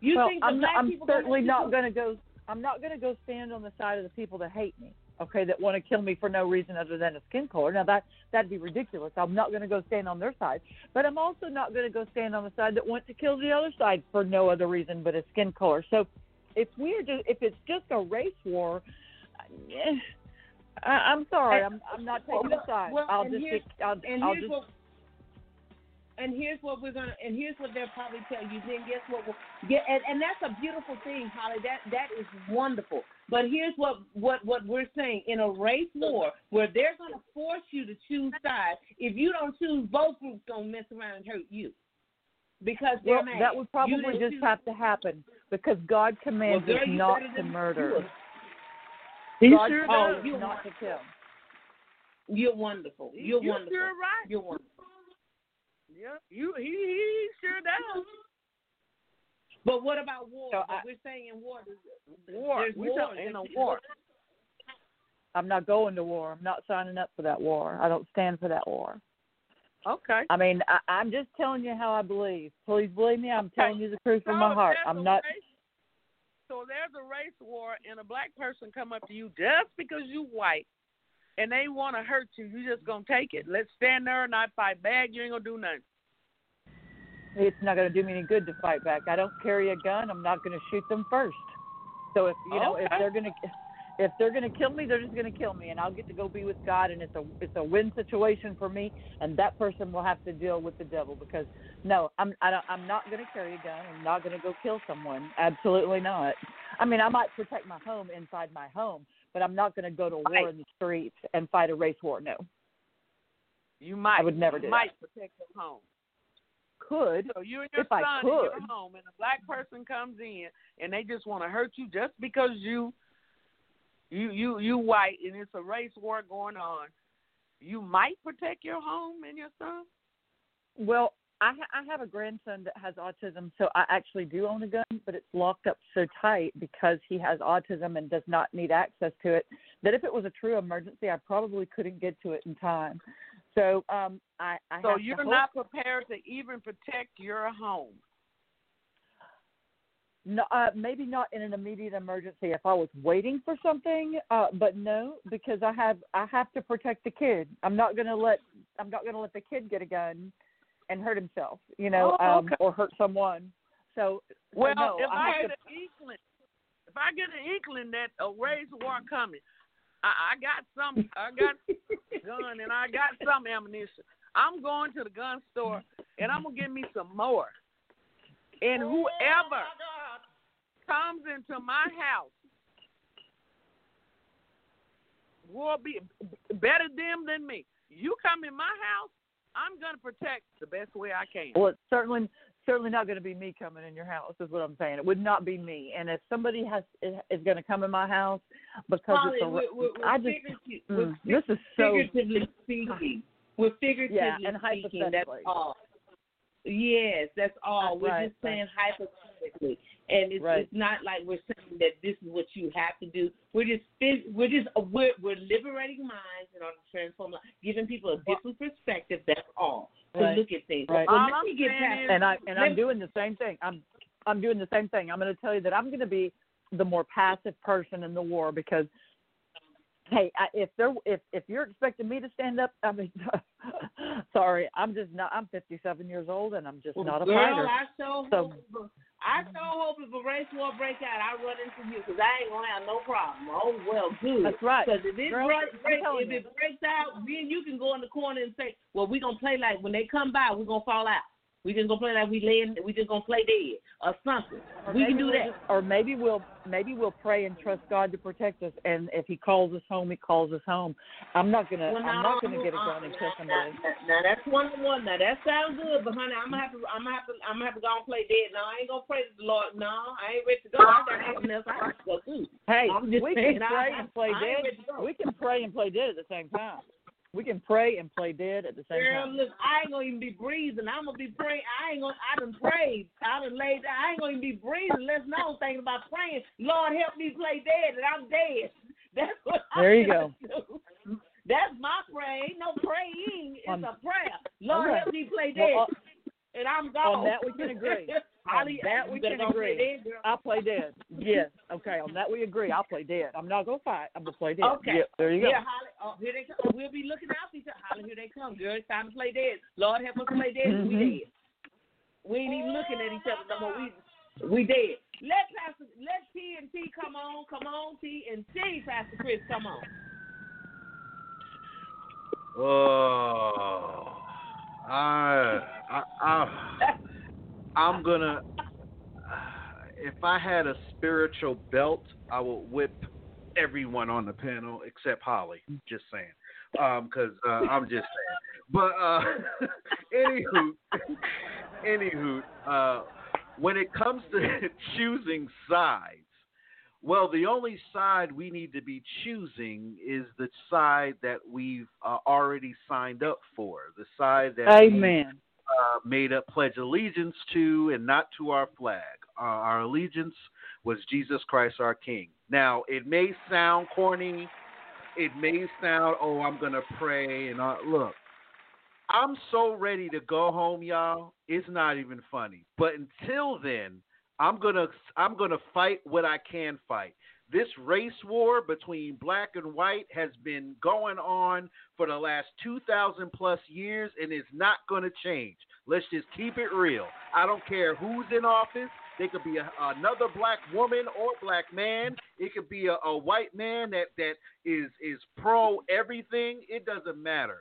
You well, think the I'm, black not, people I'm certainly not going to go. I'm not going to go stand on the side of the people that hate me. Okay, that want to kill me for no reason other than a skin color. Now, that, that'd be ridiculous. I'm not going to go stand on their side. But I'm also not going to go stand on the side that wants to kill the other side for no other reason but a skin color. So it's weird. If it's just a race war, I, I'm sorry. I'm, I'm not taking a side. Well, I'll just – I'll, and, I'll just, what, and here's what we're going to – and here's what they'll probably tell you. Then guess what we'll get, and, and that's a beautiful thing, Holly. That That is wonderful. But here's what, what, what we're saying. In a race war where they're going to force you to choose sides, if you don't choose, both groups going to mess around and hurt you. Because well, they're mad. That would probably just choose. Have to happen because God commands well, us not to murder. He God sure does. You're not wonderful. To kill. You're wonderful. You're you wonderful. You're right. You're wonderful. Yeah, you, he, he sure does. But what about war? So I, we're saying in war. War. There's we're war. In a war. I'm not going to war. I'm not signing up for that war. I don't stand for that war. Okay. I mean, I, I'm just telling you how I believe. Please believe me. I'm okay. telling you the truth so from my heart. I'm not. Race, so there's a race war, and a black person come up to you just because you white, and they want to hurt you. You just gonna take it. Let's stand there and not fight back. You ain't gonna do nothing. It's not going to do me any good to fight back. I don't carry a gun. I'm not going to shoot them first. So if you know okay. if they're going to if they're going to kill me, they're just going to kill me, and I'll get to go be with God, and it's a it's a win situation for me. And that person will have to deal with the devil because no, I'm I don't, I'm not going to carry a gun. I'm not going to go kill someone. Absolutely not. I mean, I might protect my home inside my home, but I'm not going to go to war right. in the streets and fight a race war. No. You might. I would never you do might that. Protect your home. Could. So you and your if son I could. In your home, and a black person comes in, and they just want to hurt you just because you, you, you, you white, and it's a race war going on. You might protect your home and your son? Well, I, ha- I have a grandson that has autism, so I actually do own a gun, but it's locked up so tight because he has autism and does not need access to it, that if it was a true emergency, I probably couldn't get to it in time. So um, I, I so have you're to not hope. prepared to even protect your home? No, uh, maybe not in an immediate emergency if I was waiting for something, uh, but no, because I have I have to protect the kid. I'm not gonna let I'm not gonna let the kid get a gun and hurt himself, you know, oh, okay. um, or hurt someone. So well, so no, if I, I get to... an inkling, if I get an inkling that a race war coming, I, I got some, I got a gun and I got some ammunition. I'm going to the gun store and I'm gonna get me some more. And whoever comes into my house will be better them than me. You come in my house, I'm going to protect the best way I can. Well, it's certainly certainly not going to be me coming in your house is what I'm saying. It would not be me. And if somebody has is going to come in my house because Holly, it's a we're, we're, we're I just we're, mm, this is so figuratively speaking. We're figuratively yeah, and speaking. That's all. Yes, that's all. We're right, just saying right. hypothetically, and it's, right. it's not like we're saying that this is what you have to do. We're just we're just we're, we're liberating minds and on transform, giving people a different perspective. That's all to right. look at things. Right. Well, all let me get past, is, and I and I'm me, doing the same thing. I'm I'm doing the same thing. I'm going to tell you that I'm going to be the more passive person in the war because. Hey, I, if there, if if you're expecting me to stand up, I mean, sorry, I'm just not. I'm fifty-seven years old, and I'm just well, not a girl, fighter. I so so hope, I so hope if a race war break out, I run into you because I ain't gonna have no problem. Oh well, good. That's right. Because if it girl, breaks, break, if it breaks out, then you can go in the corner and say, "Well, we gonna play like when they come by, we are gonna fall out. We just gonna play like we laying. We just gonna play dead or something. Or we can do that. Or maybe we'll maybe we'll pray and trust God to protect us. And if He calls us home, He calls us home. I'm not gonna. Well, I'm not gonna get a gun and kill somebody. Now that's one on one. Now that sounds good, but honey, I'm gonna have to. I'm gonna have to. I'm gonna have to go and play dead. No, I ain't gonna pray to the Lord. No, I ain't ready to go. I got something else I have to go do. Hey, we can pray and play dead. We can pray and play dead at the same time. We can pray and play dead at the same Girl, time. Girl, look, I ain't gonna even be breathing. I'm gonna be praying. I ain't gonna. I done prayed. I done laid down. I ain't gonna even be breathing. Let's know thinking about praying. Lord, help me play dead, and I'm dead. That's what. There I'm you go. Do. That's my prayer. Ain't no praying. It's um, a prayer. Lord, okay. help me play dead, well, uh, and I'm gone. On that we can agree. On that we can agree. Play dead, I'll play dead. Yes. Okay. On that we agree. I'll play dead. I'm not gonna fight. I'm gonna play dead. Okay. Yep, there you go. Yeah, Holly. Oh, here they come. We'll be looking out for each other. Holly, here they come. Girl, it's time to play dead. Lord, help us play dead. Mm-hmm. We dead. We ain't even looking at each other no more. We we dead. Let Pastor, let T and T come on, come on, T and T, Pastor Chris, come on. Oh, I, I, I I'm gonna. If I had a spiritual belt, I would whip everyone on the panel except Holly. Just saying, because um, uh, I'm just saying. But uh, anywho, anywho, uh, when it comes to choosing sides, well, the only side we need to be choosing is the side that we've uh, already signed up for. The side that. Amen. Uh, made up pledge allegiance to and not to our flag. Uh, our allegiance was Jesus Christ, our King. Now, it may sound corny. It may sound, oh, I'm going to pray. And I, look, I'm so ready to go home, y'all. It's not even funny. But until then, I'm going to I'm going to fight what I can fight. This race war between black and white has been going on for the last two thousand plus years, and it's not going to change. Let's just keep it real. I don't care who's in office. They could be a, another black woman or black man. It could be a, a white man that, that is, is pro everything. It doesn't matter.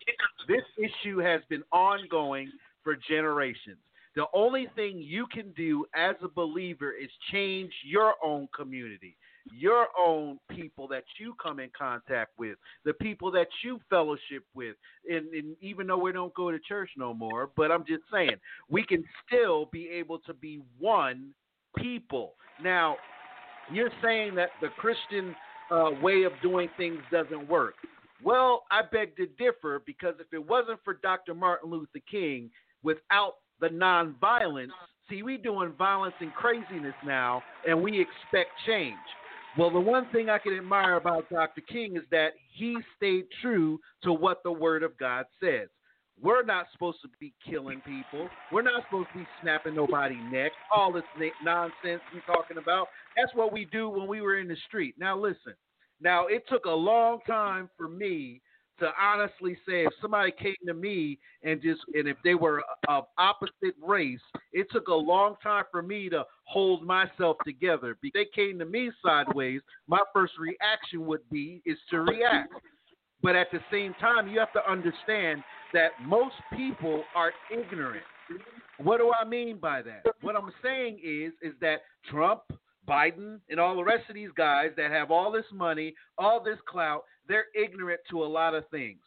This issue has been ongoing for generations. The only thing you can do as a believer is change your own community. your own people that you come in contact with, the people that you fellowship with. And, and even though we don't go to church no more, but I'm just saying, we can still be able to be one people. Now, you're saying that the Christian uh, way of doing things doesn't work. Well, I beg to differ, because if it wasn't for Doctor Martin Luther King, without the nonviolence, see, we doing violence and craziness now, and we expect change. Well, the one thing I can admire about Doctor King is that he stayed true to what the Word of God says. We're not supposed to be killing people. We're not supposed to be snapping nobody's neck. All this nonsense we're talking about, that's what we do when we were in the street. Now, listen. Now, it took a long time for me to honestly say, if somebody came to me and just and if they were of opposite race, it took a long time for me to hold myself together. If they came to me sideways, my first reaction would be is to react. But at the same time, you have to understand that most people are ignorant. What do I mean by that? What I'm saying is, is that Trump, Biden, and all the rest of these guys that have all this money, all this clout, they're ignorant to a lot of things.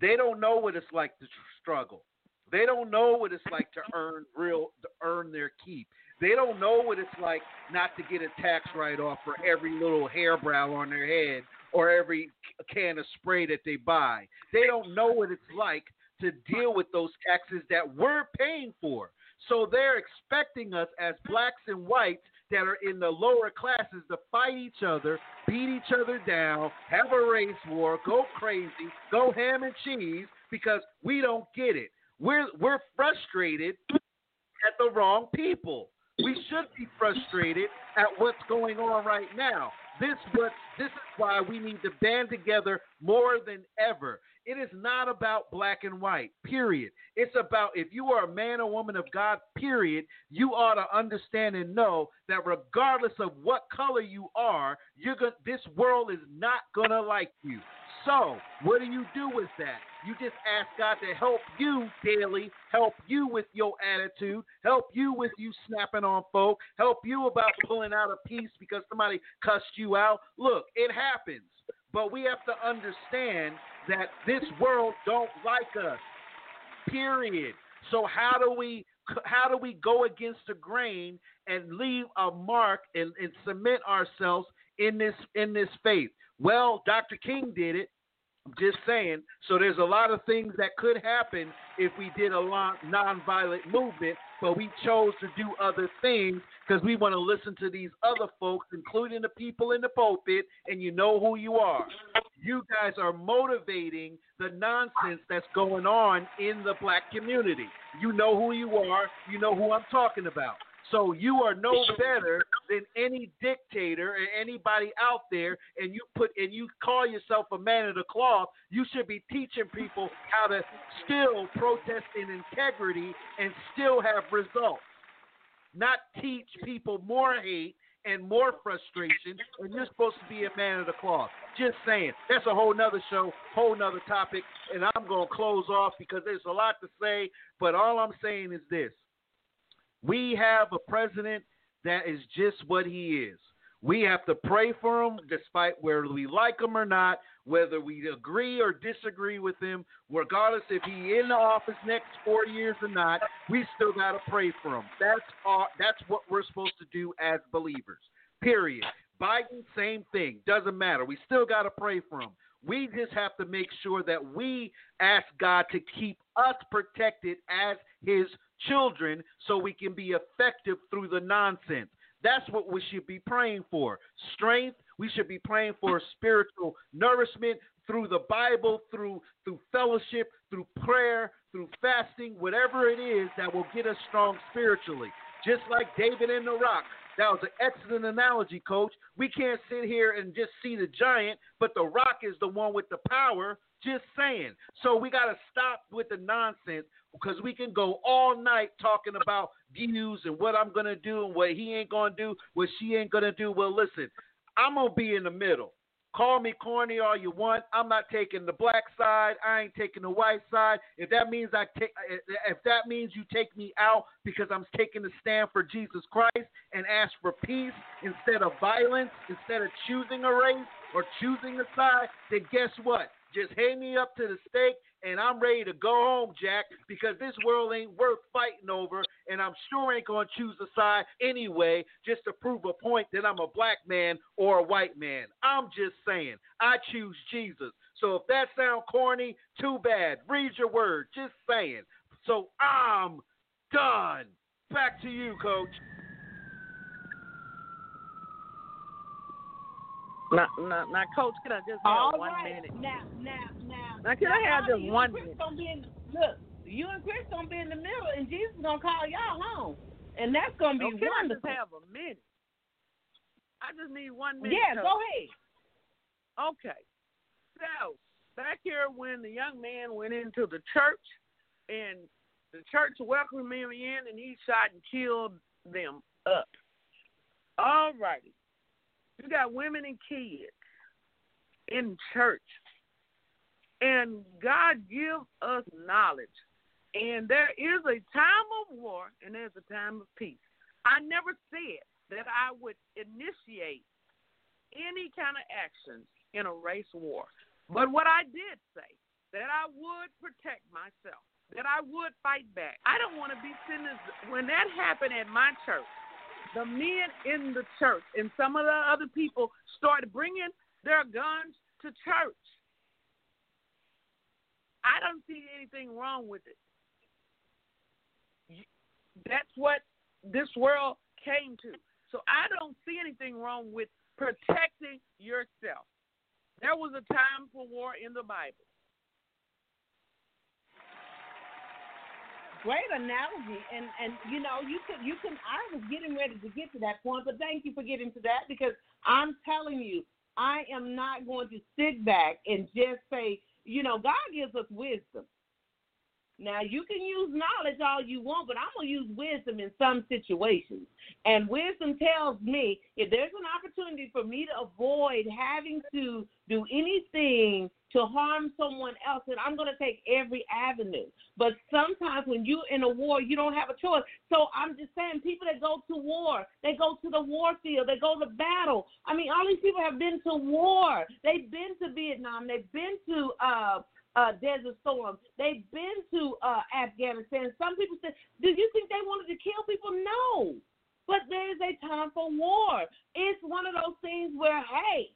They don't know what it's like to struggle. They don't know what it's like to earn real, to earn their keep. They don't know what it's like not to get a tax write-off for every little hairbrow on their head or every can of spray that they buy. They don't know what it's like to deal with those taxes that we're paying for. So they're expecting us as blacks and whites that are in the lower classes to fight each other, beat each other down, have a race war, go crazy, go ham and cheese, because we don't get it. We're we're frustrated at the wrong people. We should be frustrated at what's going on right now. This what this is why we need to band together more than ever. It is not about black and white, period. It's about, if you are a man or woman of God, period, you ought to understand and know that regardless of what color you are, you're gonna, this world is not going to like you. So what do you do with that? You just ask God to help you daily, help you with your attitude, help you with you snapping on folk, help you about pulling out a piece because somebody cussed you out. Look, it happens. But we have to understand that this world don't like us, period. So how do we how do we go against the grain and leave a mark and, and cement ourselves in this in this faith? Well, Doctor King did it. I'm just saying. So there's a lot of things that could happen if we did a nonviolent movement, but we chose to do other things because we want to listen to these other folks, including the people in the pulpit, and you know who you are. You guys are motivating the nonsense that's going on in the black community. You know who you are. You know who I'm talking about. So you are no better than any dictator or anybody out there, and you put and you call yourself a man of the cloth. You should be teaching people how to still protest in integrity and still have results. Not teach people more hate and more frustration when you're supposed to be a man of the cloth. Just saying. That's a whole nother show, whole nother topic, and I'm going to close off because there's a lot to say, but all I'm saying is this. We have a president that is just what he is. We have to pray for him despite whether we like him or not, whether we agree or disagree with him, regardless if he's in the office next four years or not, we still got to pray for him. That's, all, that's what we're supposed to do as believers, period. Biden, same thing. Doesn't matter. We still got to pray for him. We just have to make sure that we ask God to keep us protected as his children so we can be effective through the nonsense. That's what we should be praying for. Strength. We should be praying for spiritual nourishment through the Bible, through through fellowship, through prayer, through fasting, whatever it is that will get us strong spiritually. Just like David and the rock. That was an excellent analogy, Coach. We can't sit here and just see the giant, but the rock is the one with the power. Just saying. So we got to stop with the nonsense because we can go all night talking about views and what I'm going to do and what he ain't going to do, what she ain't going to do. Well, listen, I'm going to be in the middle. Call me corny all you want. I'm not taking the black side. I ain't taking the white side. If that means I take, if that means you take me out because I'm taking a stand for Jesus Christ and ask for peace instead of violence, instead of choosing a race or choosing a side, then guess what? Just hang me up to the stake, and I'm ready to go home, Jack, because this world ain't worth fighting over, and I'm sure ain't going to choose a side anyway just to prove a point that I'm a black man or a white man. I'm just saying, I choose Jesus. So if that sounds corny, too bad. Read your word. Just saying. So I'm done. Back to you, Coach. Now, now, now, Coach, can I just have All one right. minute? Now, now, now. Now, can now, I have just you one minute? In, look, you and Chris going to be in the middle, and Jesus is going to call y'all home. And that's going to be okay, wonderful. Can I just have a minute? I just need one minute. Yeah, Coach. Go ahead. Okay. So, back here when the young man went into the church, and the church welcomed him in, and he shot and killed them up. All righty. You got women and kids in church. And God gives us knowledge. And there is a time of war and there's a time of peace. I never said that I would initiate any kind of action in a race war. But what I did say, that I would protect myself, that I would fight back. I don't want to be sentenced. When that happened at my church, the men in the church and some of the other people started bringing their guns to church. I don't see anything wrong with it. That's what this world came to. So I don't see anything wrong with protecting yourself. There was a time for war in the Bible. Great analogy, and, and you know, you could, you can. I was getting ready to get to that point, but thank you for getting to that, because I'm telling you, I am not going to sit back and just say, you know, God gives us wisdom. Now, you can use knowledge all you want, but I'm going to use wisdom in some situations. And wisdom tells me if there's an opportunity for me to avoid having to do anything to harm someone else, then I'm going to take every avenue. But sometimes when you're in a war, you don't have a choice. So I'm just saying, people that go to war, they go to the war field, they go to battle. I mean, all these people have been to war. They've been to Vietnam. They've been to uh Uh, Desert Storm. They've been to uh, Afghanistan. Some people said, do you think they wanted to kill people? No. But there's a time for war. It's one of those things where, hey,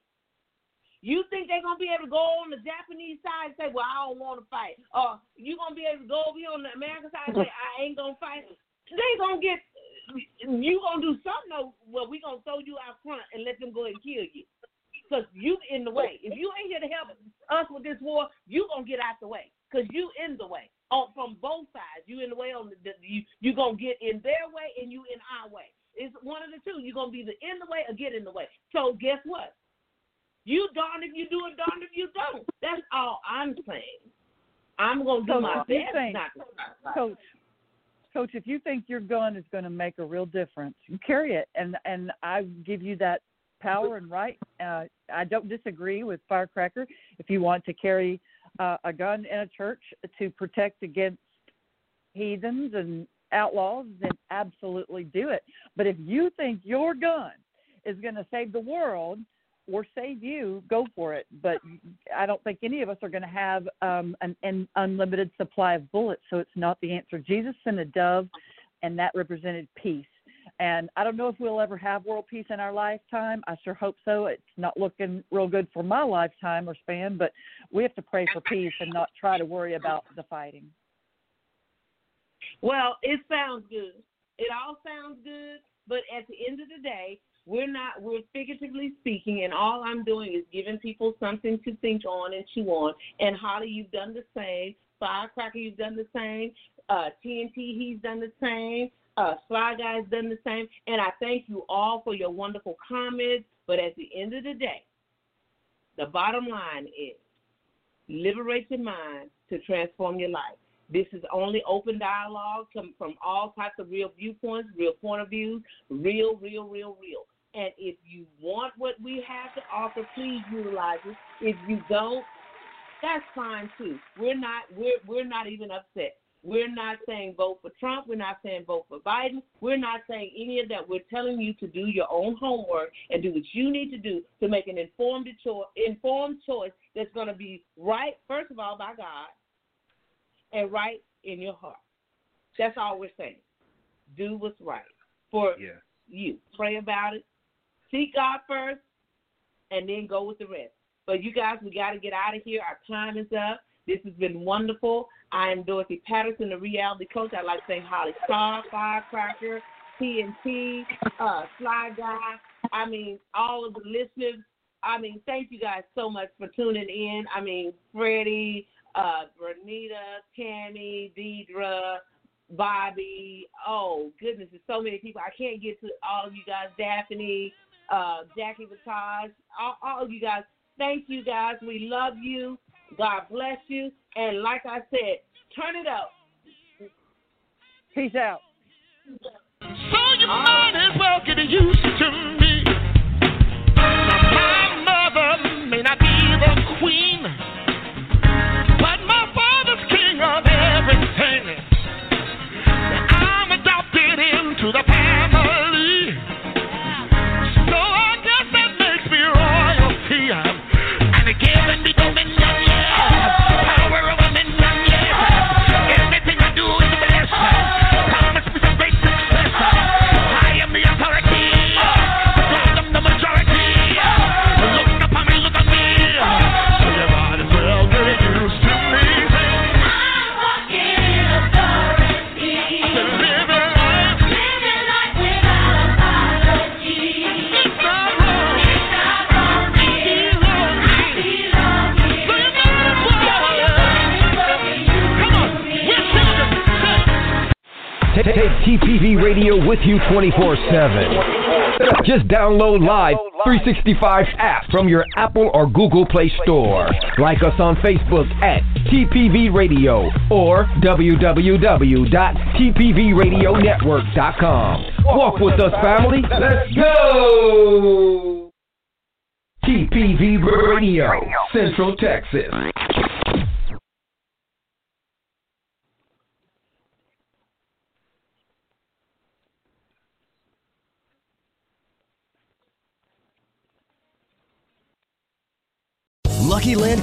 you think they're going to be able to go on the Japanese side and say, well, I don't want to fight. Or you're going to be able to go over here on the American side and say, I ain't going to fight. They're going to get, you're going to do something, well, we're going to throw you out front and let them go and kill you. Because you in the way. If you ain't here to help us with this war, you going to get out the way. Because you in the way. On, from both sides. You in the way. On the, the, you you going to get in their way and you in our way. It's one of the two. You're going to be the in the way or get in the way. So guess what? You darned if you do and darned if you don't. That's all I'm saying. I'm going to do so my best. Think, not to Coach, Coach, if you think your gun is going to make a real difference, you carry it. And, and I give you that power and right. Uh, I don't disagree with Firecracker. If you want to carry uh, a gun in a church to protect against heathens and outlaws, then absolutely do it. But if you think your gun is going to save the world or save you, go for it. But I don't think any of us are going to have um, an, an unlimited supply of bullets, so it's not the answer. Jesus sent a dove, and that represented peace. And I don't know if we'll ever have world peace in our lifetime. I sure hope so. It's not looking real good for my lifetime or span, but we have to pray for peace and not try to worry about the fighting. Well, it sounds good. It all sounds good, but at the end of the day, we're not, we're figuratively speaking, and all I'm doing is giving people something to think on and chew on. And Holly, you've done the same. Firecracker, you've done the same. Uh, T N T, he's done the same. Uh, Sly Guy's done the same. And I thank you all for your wonderful comments. But at the end of the day, the bottom line is liberate your mind to transform your life. This is only open dialogue from all types of real viewpoints, real point of views, real, real, real, real. And if you want what we have to offer, please utilize it. If you don't, that's fine too. We're not we're we're not even upset. We're not saying vote for Trump. We're not saying vote for Biden. We're not saying any of that. We're telling you to do your own homework and do what you need to do to make an informed cho- informed choice that's going to be right, first of all, by God, and right in your heart. That's all we're saying. Do what's right for yeah. you. Pray about it. Seek God first, and then go with the rest. But you guys, we got to get out of here. Our time is up. This has been wonderful. I am Dorothy Patterson, the reality coach. I'd like to thank Holly Star, Firecracker, T N T, uh, Fly Guy. I mean, all of the listeners. I mean, thank you guys so much for tuning in. I mean, Freddie, uh, Bernita, Tammy, Deidre, Bobby. Oh, goodness, there's so many people. I can't get to all of you guys. Daphne, uh, Jackie Vitosh, all, all of you guys. Thank you, guys. We love you. God bless you. And like I said, turn it up. Peace out. So you all might right. as well get used to me. My mother may not be the queen, but my father's king of everything. I'm adopted into the family, so I guess that makes me royalty. And it gives me dominion. Take T P V Radio with you twenty-four seven. Just download Live three sixty-five app from your Apple or Google Play Store. Like us on Facebook at T P V Radio or w w w dot t p v radio network dot com. Walk with us, family. Let's go! T P V Radio, Central Texas. Lucky Land